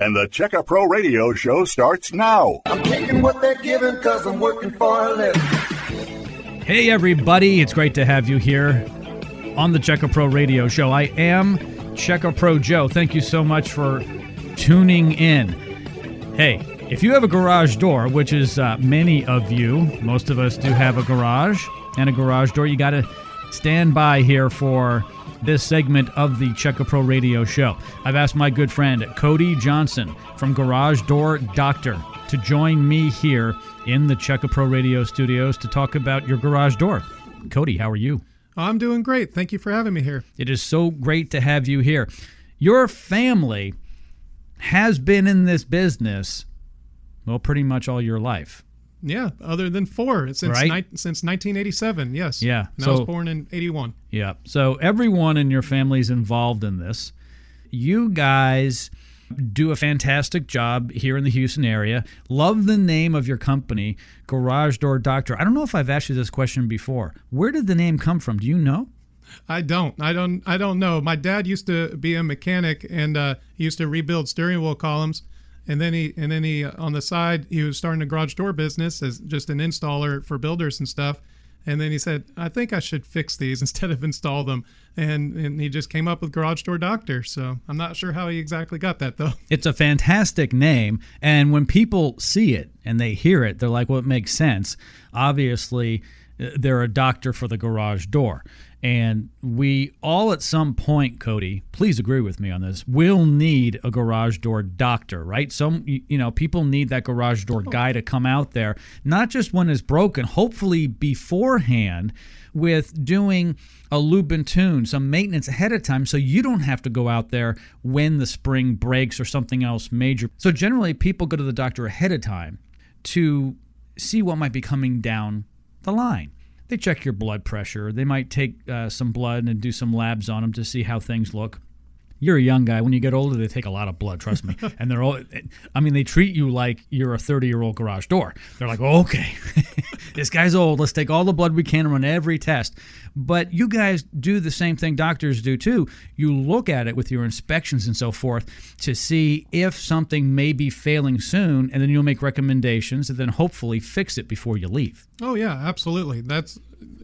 And the Check A Pro Radio Show starts now. I'm taking what they're giving because I'm working for a living. Hey, everybody. It's great to have you here on the Check A Pro Radio Show. I am Check A Pro Joe. Thank you so much for tuning in. Hey, if you have a garage door, which is many of you, most of us do have a garage and a garage door, you got to stand by here for this segment of the Check A Pro Radio Show. I've asked my good friend Cody Johnson from Garage Door Doctor to join me here in the Check A Pro Radio studios to talk about your garage door. Cody, how are you? I'm doing great. Thank you for having me here. It is so great to have you here. Your family has been in this business, well, pretty much all your life. Yeah, other than four, since 1987, yes. Yeah. And so, I was born in 81. Yeah, so everyone in your family is involved in this. You guys do a fantastic job here in the Houston area. Love the name of your company, Garage Door Doctor. I don't know if I've asked you this question before. Where did the name come from? Do you know? I don't know. My dad used to be a mechanic, and he used to rebuild steering wheel columns. And then he on the side, he was starting a garage door business as just an installer for builders and stuff. And then he said, I think I should fix these instead of install them. And he just came up with Garage Door Doctor. So I'm not sure how he exactly got that, though. It's a fantastic name. And when people see it and they hear it, they're like, well, it makes sense. Obviously, they're a doctor for the garage door. And we all at some point, Cody, please agree with me on this, will need a garage door doctor, right? Some, you know, people need that garage door guy to come out there, not just when it's broken, hopefully beforehand with doing a lube and tune, some maintenance ahead of time so you don't have to go out there when the spring breaks or something else major. So generally people go to the doctor ahead of time to see what might be coming down the line. They check your blood pressure. They might take some blood and do some labs on them to see how things look. You're a young guy. When you get older, they take a lot of blood, trust me. And they're all, I mean, they treat you like you're a 30-year-old garage door. They're like, oh, okay, this guy's old. Let's take all the blood we can and run every test. But you guys do the same thing doctors do, too. You look at it with your inspections and so forth to see if something may be failing soon, and then you'll make recommendations and then hopefully fix it before you leave. Oh, yeah, absolutely.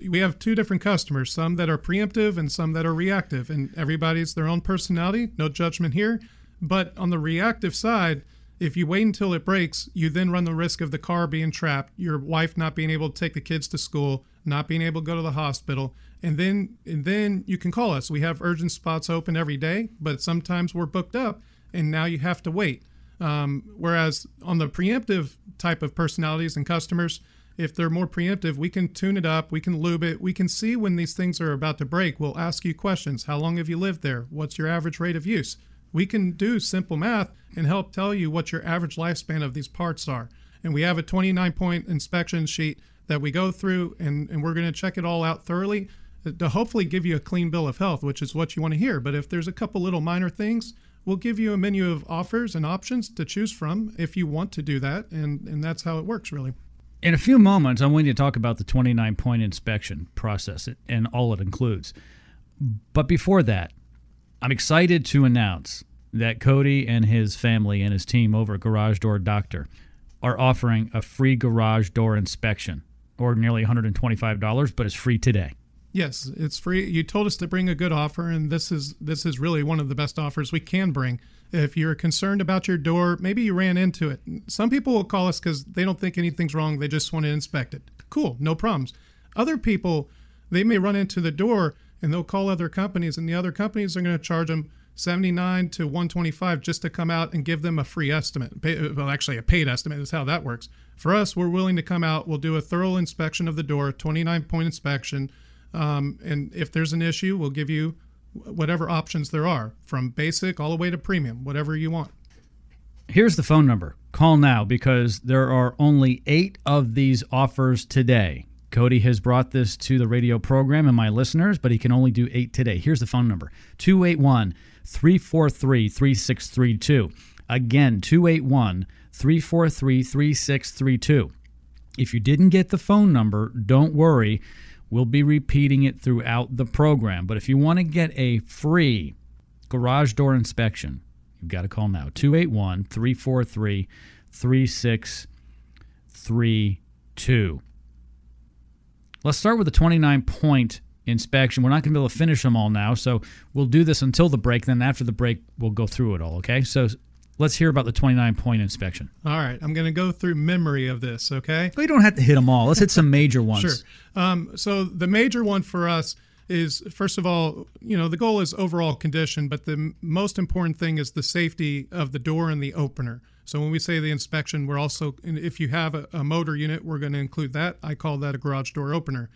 We have two different customers, some that are preemptive and some that are reactive, and everybody's their own personality, no judgment here. But on the reactive side, if you wait until it breaks, you then run the risk of the car being trapped, your wife not being able to take the kids to school, not being able to go to the hospital, and then you can call us. We have urgent spots open every day, but sometimes we're booked up, and now you have to wait. Whereas on the preemptive type of personalities and customers, if they're more preemptive, we can tune it up, we can lube it, we can see when these things are about to break. We'll ask you questions. How long have you lived there? What's your average rate of use? We can do simple math and help tell you what your average lifespan of these parts are. And we have a 29-point inspection sheet that we go through, and we're going to check it all out thoroughly to hopefully give you a clean bill of health, which is what you want to hear. But if there's a couple little minor things, we'll give you a menu of offers and options to choose from if you want to do that, and that's how it works, really. In a few moments, I'm going to talk about the 29-point inspection process and all it includes. But before that, I'm excited to announce that Cody and his family and his team over at Garage Door Doctor are offering a free garage door inspection, ordinarily $125, but it's free today. Yes, it's free. You told us to bring a good offer, and this is really one of the best offers we can bring. If you're concerned about your door, maybe you ran into it. Some people will call us because they don't think anything's wrong. They just want to inspect it. Cool, no problems. Other people, they may run into the door and they'll call other companies, and the other companies are going to charge them $79 to $125 just to come out and give them a free estimate. Well, actually, a paid estimate is how that works. For us, we're willing to come out. We'll do a thorough inspection of the door, 29-point inspection. And if there's an issue, we'll give you whatever options there are, from basic all the way to premium, whatever you want. Here's the phone number. Call now, because there are only 8 of these offers today. Cody has brought this to the radio program and my listeners, but he can only do 8 today. Here's the phone number, 281-343-3632. Again, 281-343-3632. If you didn't get the phone number, don't worry. We'll be repeating it throughout the program. But if you want to get a free garage door inspection, You've got to call now. 281-343-3632. Let's start with the 29-point inspection. We're not going to be able to finish them all now, so we'll do this until the break. Then after the break, we'll go through it all, okay? So let's hear about the 29-point inspection. All right. I'm going to go through memory of this, okay? We don't have to hit them all. Let's hit some major ones. Sure. So the major one for us is, first of all, you know, the goal is overall condition, but the most important thing is the safety of the door and the opener. So when we say the inspection, we're also, if you have a motor unit, we're going to include that. I call that a garage door opener.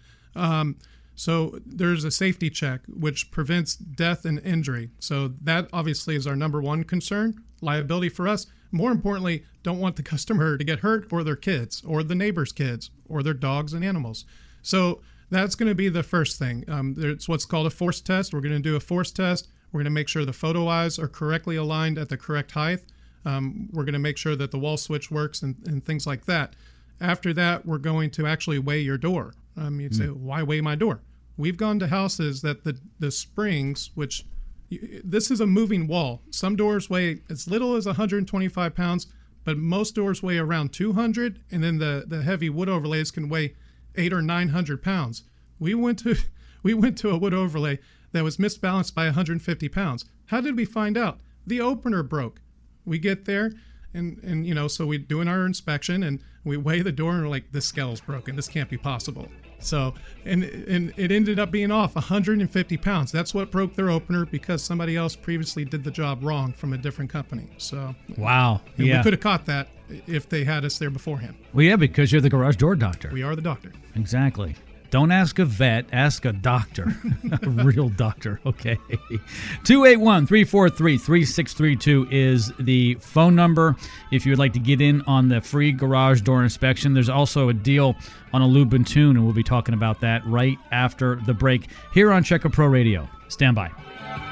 So there's a safety check, which prevents death and injury. So that obviously is our number one concern, liability for us. More importantly, don't want the customer to get hurt or their kids or the neighbor's kids or their dogs and animals. So that's going to be the first thing. It's what's called a force test. We're going to do a force test. We're going to make sure the photo eyes are correctly aligned at the correct height. We're going to make sure that the wall switch works and things like that. After that, we're going to actually weigh your door. You'd say, why weigh my door? We've gone to houses that the springs, which this is a moving wall. Some doors weigh as little as 125 pounds, but most doors weigh around 200. And then the heavy wood overlays can weigh 800 or 900 pounds. We went to a wood overlay that was misbalanced by 150 pounds. How did we find out? The opener broke. We get there, and you know, so we're doing our inspection and we weigh the door and we're like, this scale's broken. This can't be possible. So and it ended up being off 150 pounds. That's what broke their opener because somebody else previously did the job wrong from a different company. So wow, yeah, we could have caught that if they had us there beforehand. Well, yeah, because you're the garage door doctor. We are the doctor. Exactly. Don't ask a vet, ask a doctor, a real doctor, okay? 281-343-3632 is the phone number if you would like to get in on the free garage door inspection. There's also a deal on a lube and tune, and we'll be talking about that right after the break here on Check A Pro Radio. Stand by.